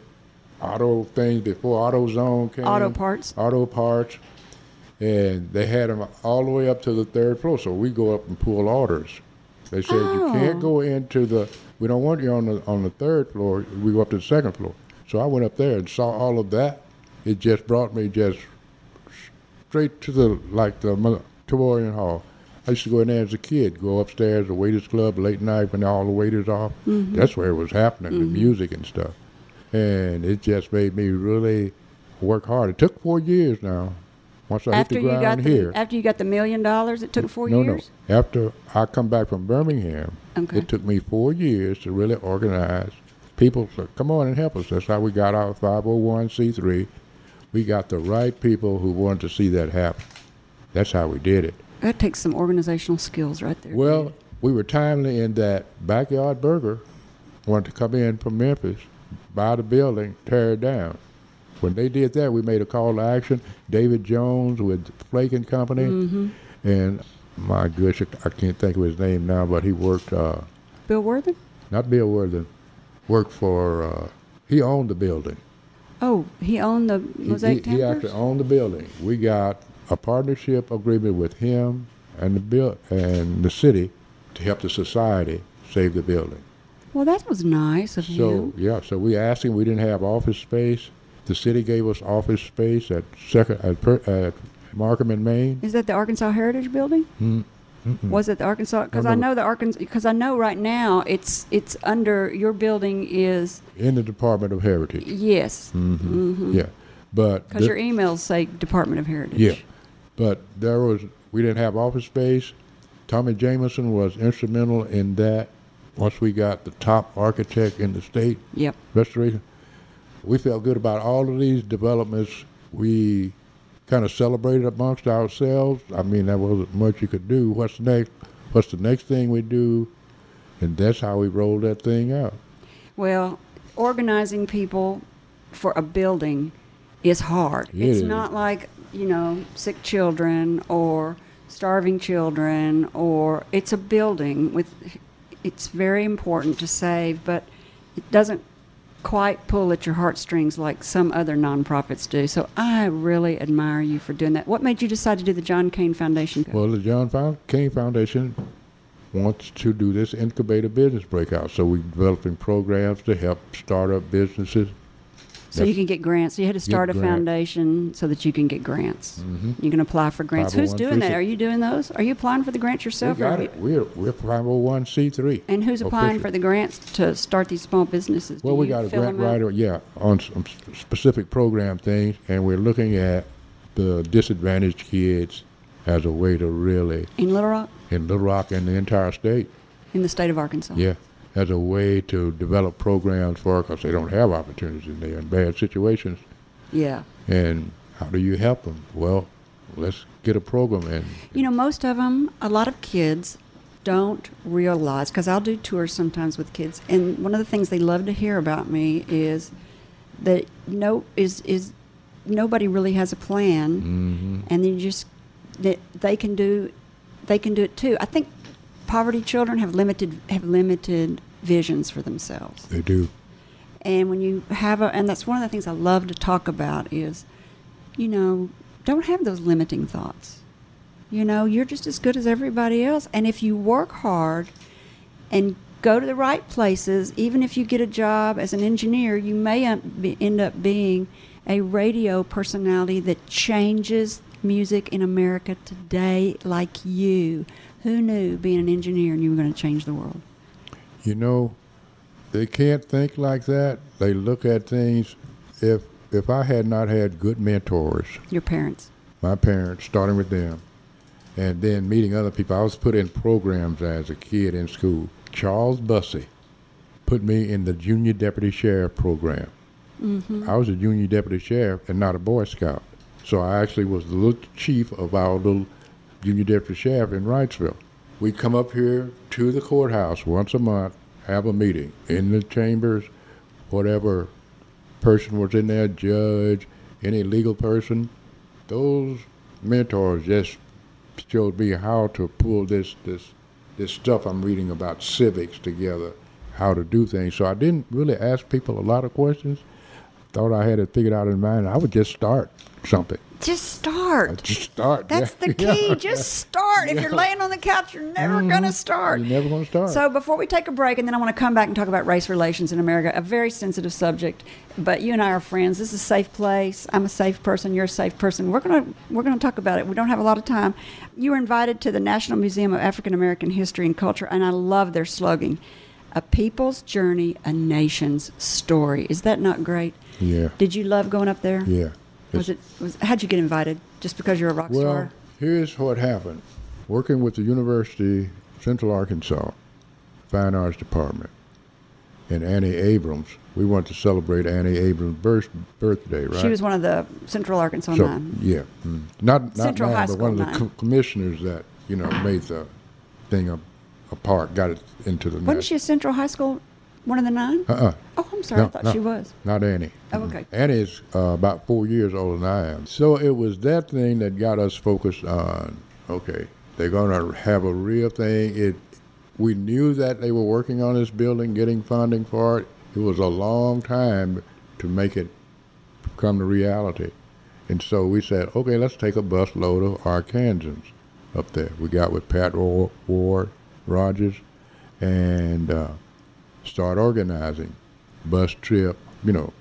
auto things before AutoZone came. Auto parts. Auto parts. And they had them all the way up to the third floor. So we go up and pull orders. They said, oh. you can't go into the, we don't want you on the on the third floor. We go up to the second floor. So I went up there and saw all of that. It just brought me just straight to the, like the Taborian Hall. I used to go in there as a kid, go upstairs, the waiters club, late night when all the waiters off. Mm-hmm. That's where it was happening, mm-hmm. the music and stuff. And it just made me really work hard. It took four years now. Once I after hit the ground you got the, here. After you got the million dollars, it took four no, years? No, no. After I come back from Birmingham, okay. it took me four years to really organize. People said, come on and help us. That's how we got our five oh one c three. We got the right people who wanted to see that happen. That's how we did it. That takes some organizational skills right there. Well, dude. We were timely in that Backyard Burger wanted to come in from Memphis, buy the building, tear it down. When they did that, we made a call to action. David Jones with Flake and Company. Mm-hmm. And my gosh, I can't think of his name now, but he worked... Uh, Bill Worthing? Not Bill Worthing. Worked for... Uh, he owned the building. Oh, he owned the Mosaic Templars? He actually owned the building. We got a partnership agreement with him and the build and the city to help the society save the building. Well, that was nice of you. So, yeah, so we asked him. We didn't have office space. The city gave us office space at second at, at Markham and Maine. Is that the Arkansas Heritage Building? Mm. Mm-hmm. Was it the Arkansas? Because I, I know the Arkansas. Because I know right now it's it's under your building is in the Department of Heritage. Yes. Mm-hmm. Mm-hmm. Yeah, but because your emails say Department of Heritage. Yeah, but there was we didn't have office space. Tommy Jamison was instrumental in that. Once we got the top architect in the state, yep. Restoration, we felt good about all of these developments. We kind of celebrated amongst ourselves. I mean, there wasn't much you could do. What's next? What's the next thing we do? And that's how we rolled that thing out. Well, organizing people for a building is hard. It it's is. Not like, you know, sick children or starving children or it's a building with, it's very important to save, but it doesn't quite pull at your heartstrings like some other nonprofits do. So I really admire you for doing that. What made you decide to do the John Cain Foundation? Well, the John Cain Foundation wants to do this incubator business breakout. So we're developing programs to help start up businesses. So That's you can get grants. So you had to start a grant. Foundation so that you can get grants. Mm-hmm. You can apply for grants. Who's doing that? Are you doing those? Are you applying for the grants yourself? We got it. We're, we're five oh one c three. And who's applying official. For the grants to start these small businesses? Well, Do we got a grant writer, yeah, on some specific program things, and we're looking at the disadvantaged kids as a way to really... In Little Rock? In Little Rock and the entire state. In the state of Arkansas. Yeah. As a way to develop programs for, because they don't have opportunities and they're in bad situations. Yeah. And how do you help them? Well, let's get a program in. You know, most of them, a lot of kids don't realize, because I'll do tours sometimes with kids, and one of the things they love to hear about me is that no is is nobody really has a plan, mm-hmm. and they just that they can do they can do it too. I think poverty children have limited have limited visions for themselves. They do. And when you have a, and that's one of the things I love to talk about is, you know, don't have those limiting thoughts. You know, you're just as good as everybody else. And if you work hard and go to the right places, even if you get a job as an engineer, you may end up being a radio personality that changes music in America today, like you. Who knew being an engineer and you were going to change the world? You know, they can't think like that. They look at things. If if I had not had good mentors. Your parents. My parents, starting with them. And then meeting other people. I was put in programs as a kid in school. Charles Bussey put me in the junior deputy sheriff program. Mm-hmm. I was a junior deputy sheriff and not a Boy Scout. So I actually was the little chief of our little junior deputy sheriff in Wrightsville. We come up here to the courthouse once a month, have a meeting in the chambers, whatever person was in there, judge, any legal person. Those mentors just showed me how to pull this this this stuff I'm reading about civics together, how to do things. So I didn't really ask people a lot of questions. Thought I had it figured out in mind. I would just start something. Just start. I just start. That's yeah. the key. Yeah. Just start. Yeah. If you're laying on the couch, you're never mm-hmm. going to start. You're never going to start. So before we take a break, and then I want to come back and talk about race relations in America, a very sensitive subject, but you and I are friends. This is a safe place. I'm a safe person. You're a safe person. We're going to we're going to talk about it. We don't have a lot of time. You were invited to the National Museum of African American History and Culture, and I love their slogan, "A people's journey, a nation's story." Is that not great? Yeah. Did you love going up there? Yeah. Was it? Was, how'd you get invited? Just because you're a rock well, star? Well, here's what happened. Working with the University of Central Arkansas Fine Arts Department, and Annie Abrams. We went to celebrate Annie Abrams' birth, birthday, right? She was one of the Central Arkansas so, nine. Yeah. Mm. Not, not Central nine, but one of the co commissioners that, you know, made the thing a, a part, got it into the Wasn't national. She a Central High School, one of the nine? Uh-uh. Oh, I'm sorry. No, I thought no, she was. Not Annie. Oh, okay. Mm. Annie is uh, about four years older than I am. So it was that thing that got us focused on, okay, they're going to have a real thing. It. We knew that they were working on this building, getting funding for it. It was a long time to make it come to reality. And so we said, okay, let's take a bus load of Arkansans up there. We got with Pat Ward Rogers and uh, start organizing bus trip, you know,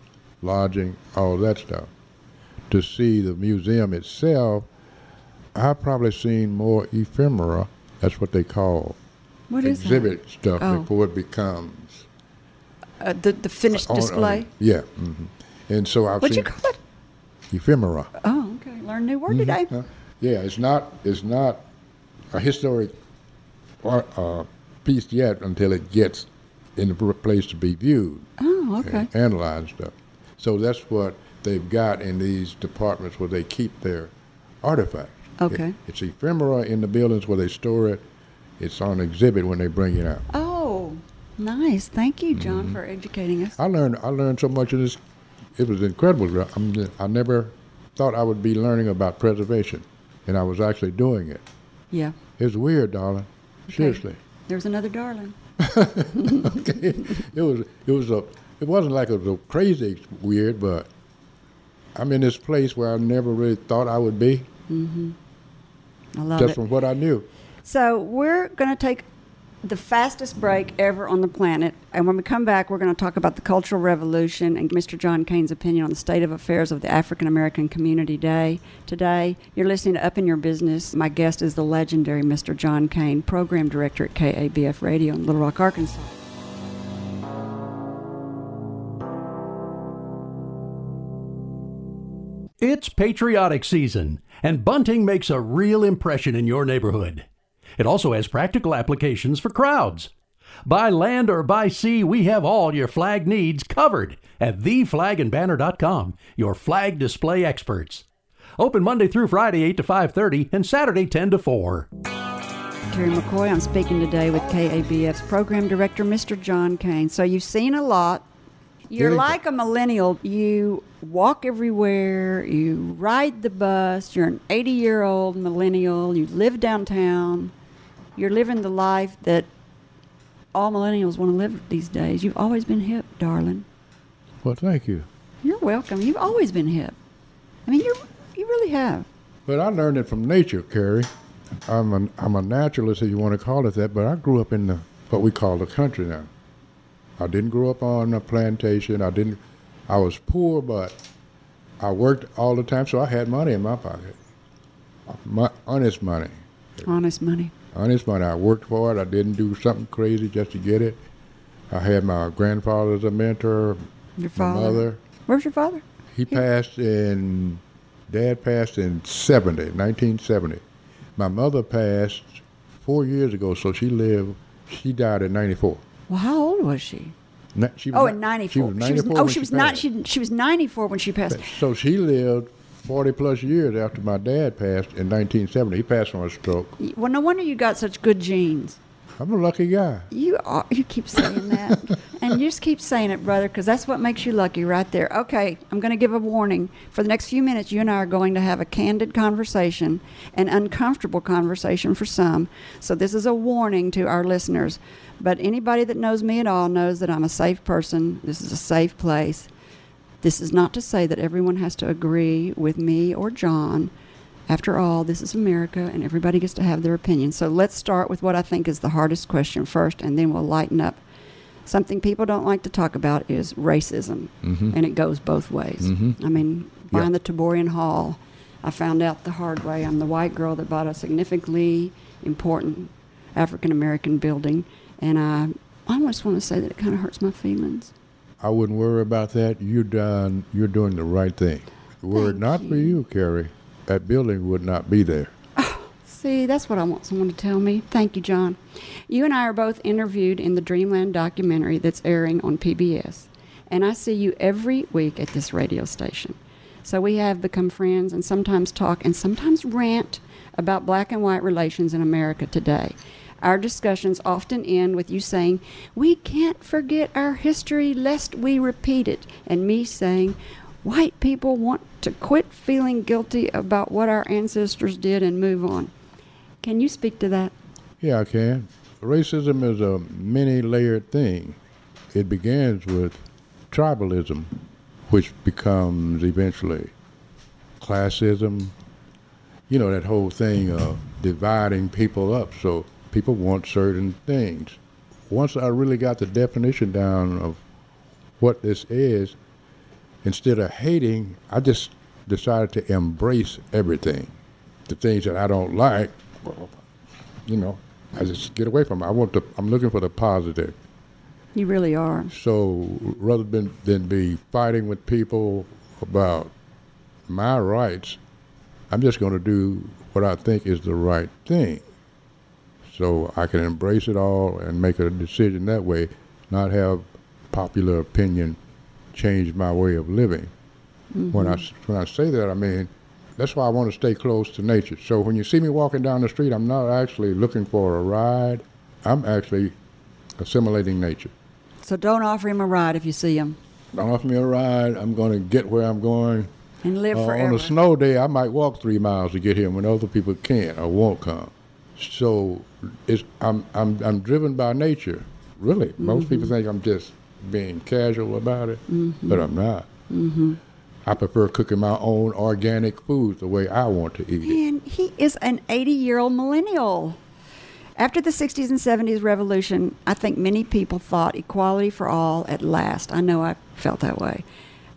lodging, all that stuff. To see the museum itself, I've probably seen more ephemera, that's what they call What exhibit is stuff oh. before it becomes uh, the the finished uh, on, display. On, yeah, mm-hmm. And so I've What'd seen you call it? Ephemera. Oh, okay. Learn a new word mm-hmm. today. Uh, yeah, it's not it's not a historic art, uh, piece yet until it gets in the place to be viewed. Oh, okay. And analyzed stuff. So that's what they've got in these departments where they keep their artifacts. Okay. It, it's ephemera in the buildings where they store it. It's on exhibit when they bring it out. Oh, nice! Thank you, John, mm-hmm. for educating us. I learned. I learned so much of this. It was incredible. I'm, I never thought I would be learning about preservation, and I was actually doing it. Yeah. It's weird, darling. Okay. Seriously. There's another darling. Okay. It was. It was a. It wasn't like it was a crazy weird, but I'm in this place where I never really thought I would be. Mm-hmm. I love it. Just from what I knew. So we're going to take the fastest break ever on the planet, and when we come back, we're going to talk about the Cultural Revolution and Mister John Cain's opinion on the state of affairs of the African-American community day today. You're listening to Up in Your Business. My guest is the legendary Mister John Cain, Program Director at K A B F Radio in Little Rock, Arkansas. It's patriotic season, and bunting makes a real impression in your neighborhood. It also has practical applications for crowds. By land or by sea, we have all your flag needs covered at the flag and banner dot com, your flag display experts. Open Monday through Friday, eight to five thirty, and Saturday, ten to four. Carrie McCoy, I'm speaking today with K A B F's Program Director, Mister John Cain. So you've seen a lot. You're like a millennial. You walk everywhere. You ride the bus. You're an eighty-year-old millennial. You live downtown. You're living the life that all millennials want to live these days. You've always been hip, darling. Well, thank you. You're welcome. You've always been hip. I mean, you you really have. But I learned it from nature, Carrie. I'm a, I'm a naturalist, if you want to call it that, but I grew up in the what we call the country now. I didn't grow up on a plantation. I didn't. I was poor, but I worked all the time, so I had money in my pocket. My honest money. Honest money. Honest money. I worked for it. I didn't do something crazy just to get it. I had my grandfather as a mentor. Your father. My mother. Where's your father? He, he passed in. Dad passed in seventy, nineteen seventy. My mother passed four years ago, so she lived. She died in ninety-four. Well, how old was she? Na she was oh, in ninety-four. She was ninety-four. She was, oh, she was not. She she was ninety-four when she passed. So she lived forty plus years after my dad passed in nineteen seventy. He passed on a stroke. Well, no wonder you got such good genes. I'm a lucky guy. You are. You keep saying that, and you just keep saying it, brother, because that's what makes you lucky, right there. Okay, I'm going to give a warning. For the next few minutes, you and I are going to have a candid conversation, an uncomfortable conversation for some. So this is a warning to our listeners. But anybody that knows me at all knows that I'm a safe person. This is a safe place. This is not to say that everyone has to agree with me or John. After all, this is America, and everybody gets to have their opinion. So let's start with what I think is the hardest question first, and then we'll lighten up. Something people don't like to talk about is racism, mm-hmm. and it goes both ways. Mm-hmm. I mean, behind yeah. the Taborian Hall, I found out the hard way. I'm the white girl that bought a significantly important African-American building, and I, I just want to say that it kind of hurts my feelings. I wouldn't worry about that. You're done. You're doing the right thing. Were it not for you, Carrie, that building would not be there. Oh, See, that's what I want someone to tell me. Thank you, John. You and I are both interviewed in the Dreamland documentary that's airing on P B S, and I see you every week at this radio station. So we have become friends and sometimes talk and sometimes rant about black and white relations in America today. Our discussions often end with you saying, "We can't forget our history lest we repeat it," and me saying, "White people want to quit feeling guilty about what our ancestors did and move on." Can you speak to that? Yeah, I can. Racism is a many-layered thing. It begins with tribalism, which becomes eventually classism. You know, that whole thing of dividing people up so people want certain things. Once I really got the definition down of what this is, instead of hating, I just decided to embrace everything. The things that I don't like, well, you know, I just get away from them. I want to, I'm looking for the positive. You really are. So rather than, than be fighting with people about my rights, I'm just going to do what I think is the right thing. So I can embrace it all and make a decision that way, not have popular opinion change my way of living. Mm-hmm. When I, when I say that, I mean, that's why I want to stay close to nature. So when you see me walking down the street, I'm not actually looking for a ride. I'm actually assimilating nature. So don't offer him a ride if you see him. Don't offer me a ride. I'm going to get where I'm going. And live uh, forever. On a snow day, I might walk three miles to get here when other people can't or won't come. So it's, I'm, I'm, I'm driven by nature, really. Mm-hmm. Most people think I'm just being casual about it, mm-hmm. but I'm not. Mm-hmm. I prefer cooking my own organic food the way I want to eat it. And he is an eighty-year-old millennial. After the sixties and seventies revolution, I think many people thought equality for all at last. I know I felt that way.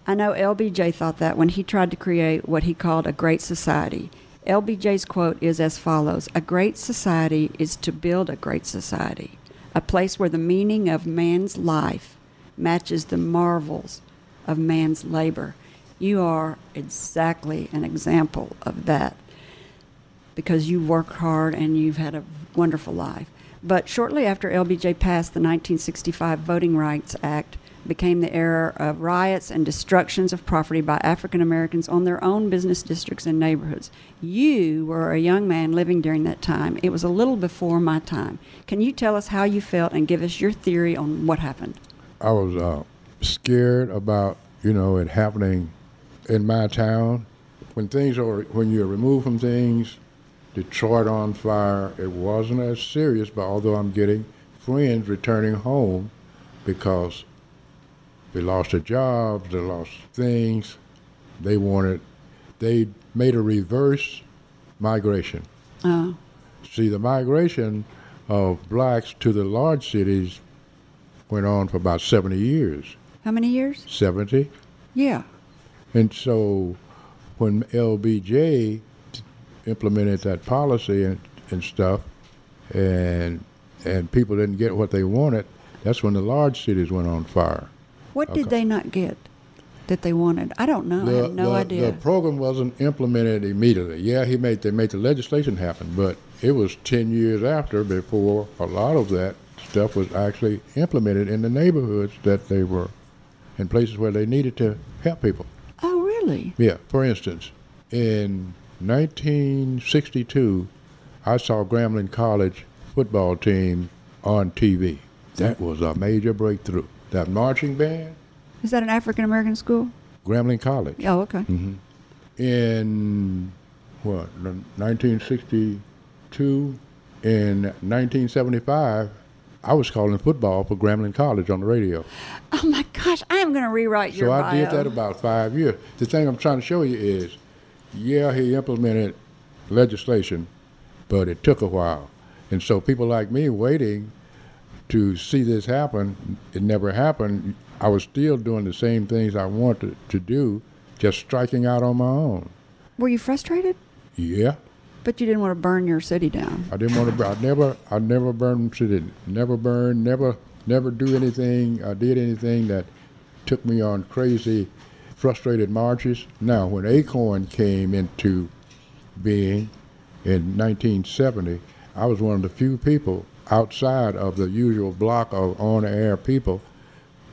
I know L B J thought that when he tried to create what he called a great society. L B J's quote is as follows: "A great society is to build a great society, a place where the meaning of man's life matches the marvels of man's labor." You are exactly an example of that, because you work hard and you've had a wonderful life. But shortly after L B J passed the nineteen sixty-five Voting Rights Act became the era of riots and destructions of property by African Americans on their own business districts and neighborhoods. You were a young man living during that time. It was a little before my time. Can you tell us how you felt and give us your theory on what happened? I was uh, scared about, you know, it happening in my town. When things are, when you're removed from things, Detroit on fire, it wasn't as serious, but although I'm getting friends returning home because they lost their jobs, they lost things, they wanted, they made a reverse migration. Oh. See, the migration of blacks to the large cities went on for about seventy years. How many years? seventy. Yeah. And so when L B J implemented that policy and, and stuff, and and people didn't get what they wanted, that's when the large cities went on fire. What okay. did they not get that they wanted? I don't know. The, I have no the, idea. The program wasn't implemented immediately. Yeah, he made they made the legislation happen, but it was ten years after before a lot of that stuff was actually implemented in the neighborhoods that they were, in places where they needed to help people. Oh, really? Yeah. For instance, in nineteen sixty-two, I saw Grambling College football team on T V. That was a major breakthrough. That marching band. Is that an African-American school? Grambling College. Oh, okay. Mm-hmm. In, what, nineteen sixty-two, in nineteen seventy-five, I was calling football for Grambling College on the radio. Oh, my gosh, I am going to rewrite so your bio. So I did that about five years. The thing I'm trying to show you is, yeah, he implemented legislation, but it took a while. And so people like me waiting to see this happen, it never happened. I was still doing the same things I wanted to do, just striking out on my own. Were you frustrated? Yeah. But you didn't want to burn your city down. I didn't want to. I never. I never burned city. Never burned. Never. Never do anything. I did anything that took me on crazy, frustrated marches. Now, when Acorn came into being, in nineteen seventy, I was one of the few people outside of the usual block of on-air people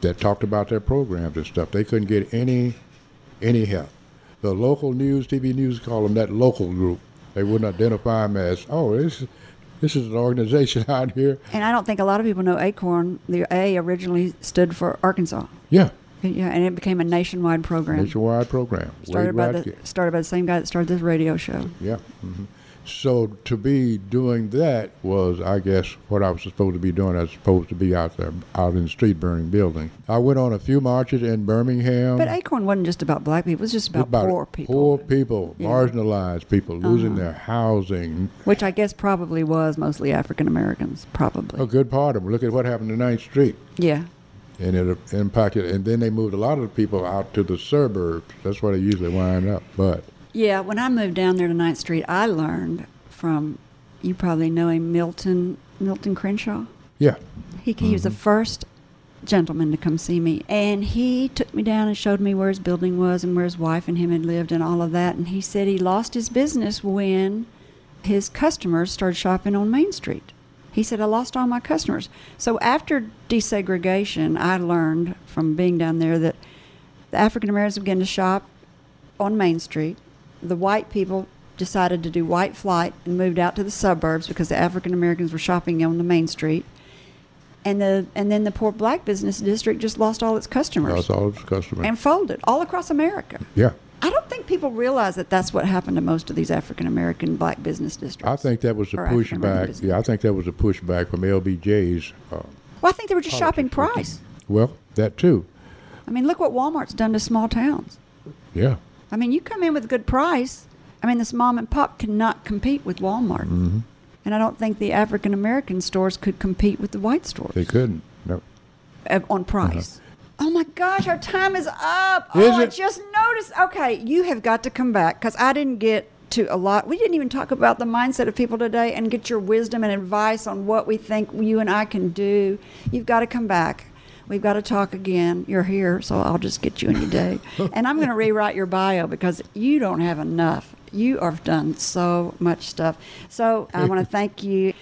that talked about their programs and stuff. They couldn't get any any help. The local news, T V news, called them that local group. They wouldn't identify them as, oh, this, this is an organization out here. And I don't think a lot of people know Acorn. The A originally stood for Arkansas. Yeah. Yeah, and it became a nationwide program. Nationwide program. Started by, the, started by the same guy that started this radio show. Yeah. Mm-hmm. So to be doing that was, I guess, what I was supposed to be doing. I was supposed to be out there, out in the street burning buildings. I went on a few marches in Birmingham. But Acorn wasn't just about black people. It was just about, about poor people. Poor people, yeah. Marginalized people, uh-huh. losing their housing. Which I guess probably was mostly African Americans, probably. A good part of them. Look at what happened to ninth Street. Yeah. And it impacted. And then they moved a lot of the people out to the suburbs. That's where they usually wind up. But... yeah, when I moved down there to ninth Street, I learned from, you probably know him, Milton Milton Crenshaw. Yeah. He, he mm-hmm. was the first gentleman to come see me. And he took me down and showed me where his building was and where his wife and him had lived and all of that. And he said he lost his business when his customers started shopping on Main Street. He said, I lost all my customers. So after desegregation, I learned from being down there that the African Americans began to shop on Main Street. The white people decided to do white flight and moved out to the suburbs because the African Americans were shopping on the Main Street. And the and then the poor black business district just lost all its customers. Lost all its customers. And folded all across America. Yeah. I don't think people realize that that's what happened to most of these African American black business districts. I think that was a pushback. Yeah, I think that was a pushback from L B J's. Uh, well, I think they were just shopping price. Well, that too. I mean, look what Walmart's done to small towns. Yeah. I mean, you come in with a good price. I mean, this mom and pop cannot compete with Walmart. Mm-hmm. And I don't think the African American stores could compete with the white stores. They couldn't. No. Uh, on price. Uh-huh. Oh, my gosh, our time is up. Is oh, it? I just noticed. Okay, you have got to come back because I didn't get to a lot. We didn't even talk about the mindset of people today and get your wisdom and advice on what we think you and I can do. You've got to come back. We've got to talk again. You're here, so I'll just get you in your day. And I'm going to rewrite your bio because you don't have enough. You have done so much stuff. So I want to thank you.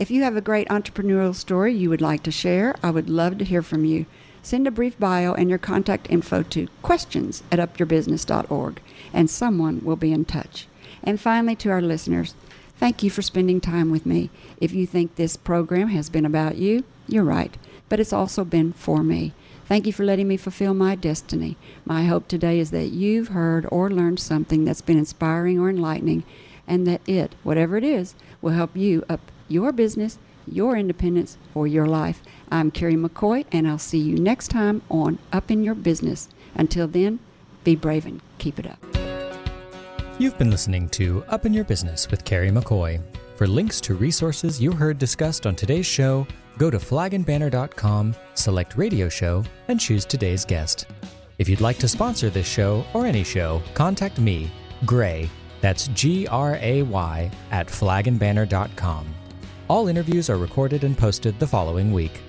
If you have a great entrepreneurial story you would like to share, I would love to hear from you. Send a brief bio and your contact info to questions at up your business dot org, and someone will be in touch. And finally, to our listeners, thank you for spending time with me. If you think this program has been about you, you're right. But it's also been for me. Thank you for letting me fulfill my destiny. My hope today is that you've heard or learned something that's been inspiring or enlightening, and that it, whatever it is, will help you up your business, your independence, or your life. I'm Carrie McCoy, and I'll see you next time on Up in Your Business. Until then, be brave and keep it up. You've been listening to Up in Your Business with Carrie McCoy. For links to resources you heard discussed on today's show, go to flag and banner dot com, select radio show, and choose today's guest. If you'd like to sponsor this show or any show, contact me, Gray, that's G R A Y, at flag and banner dot com. All interviews are recorded and posted the following week.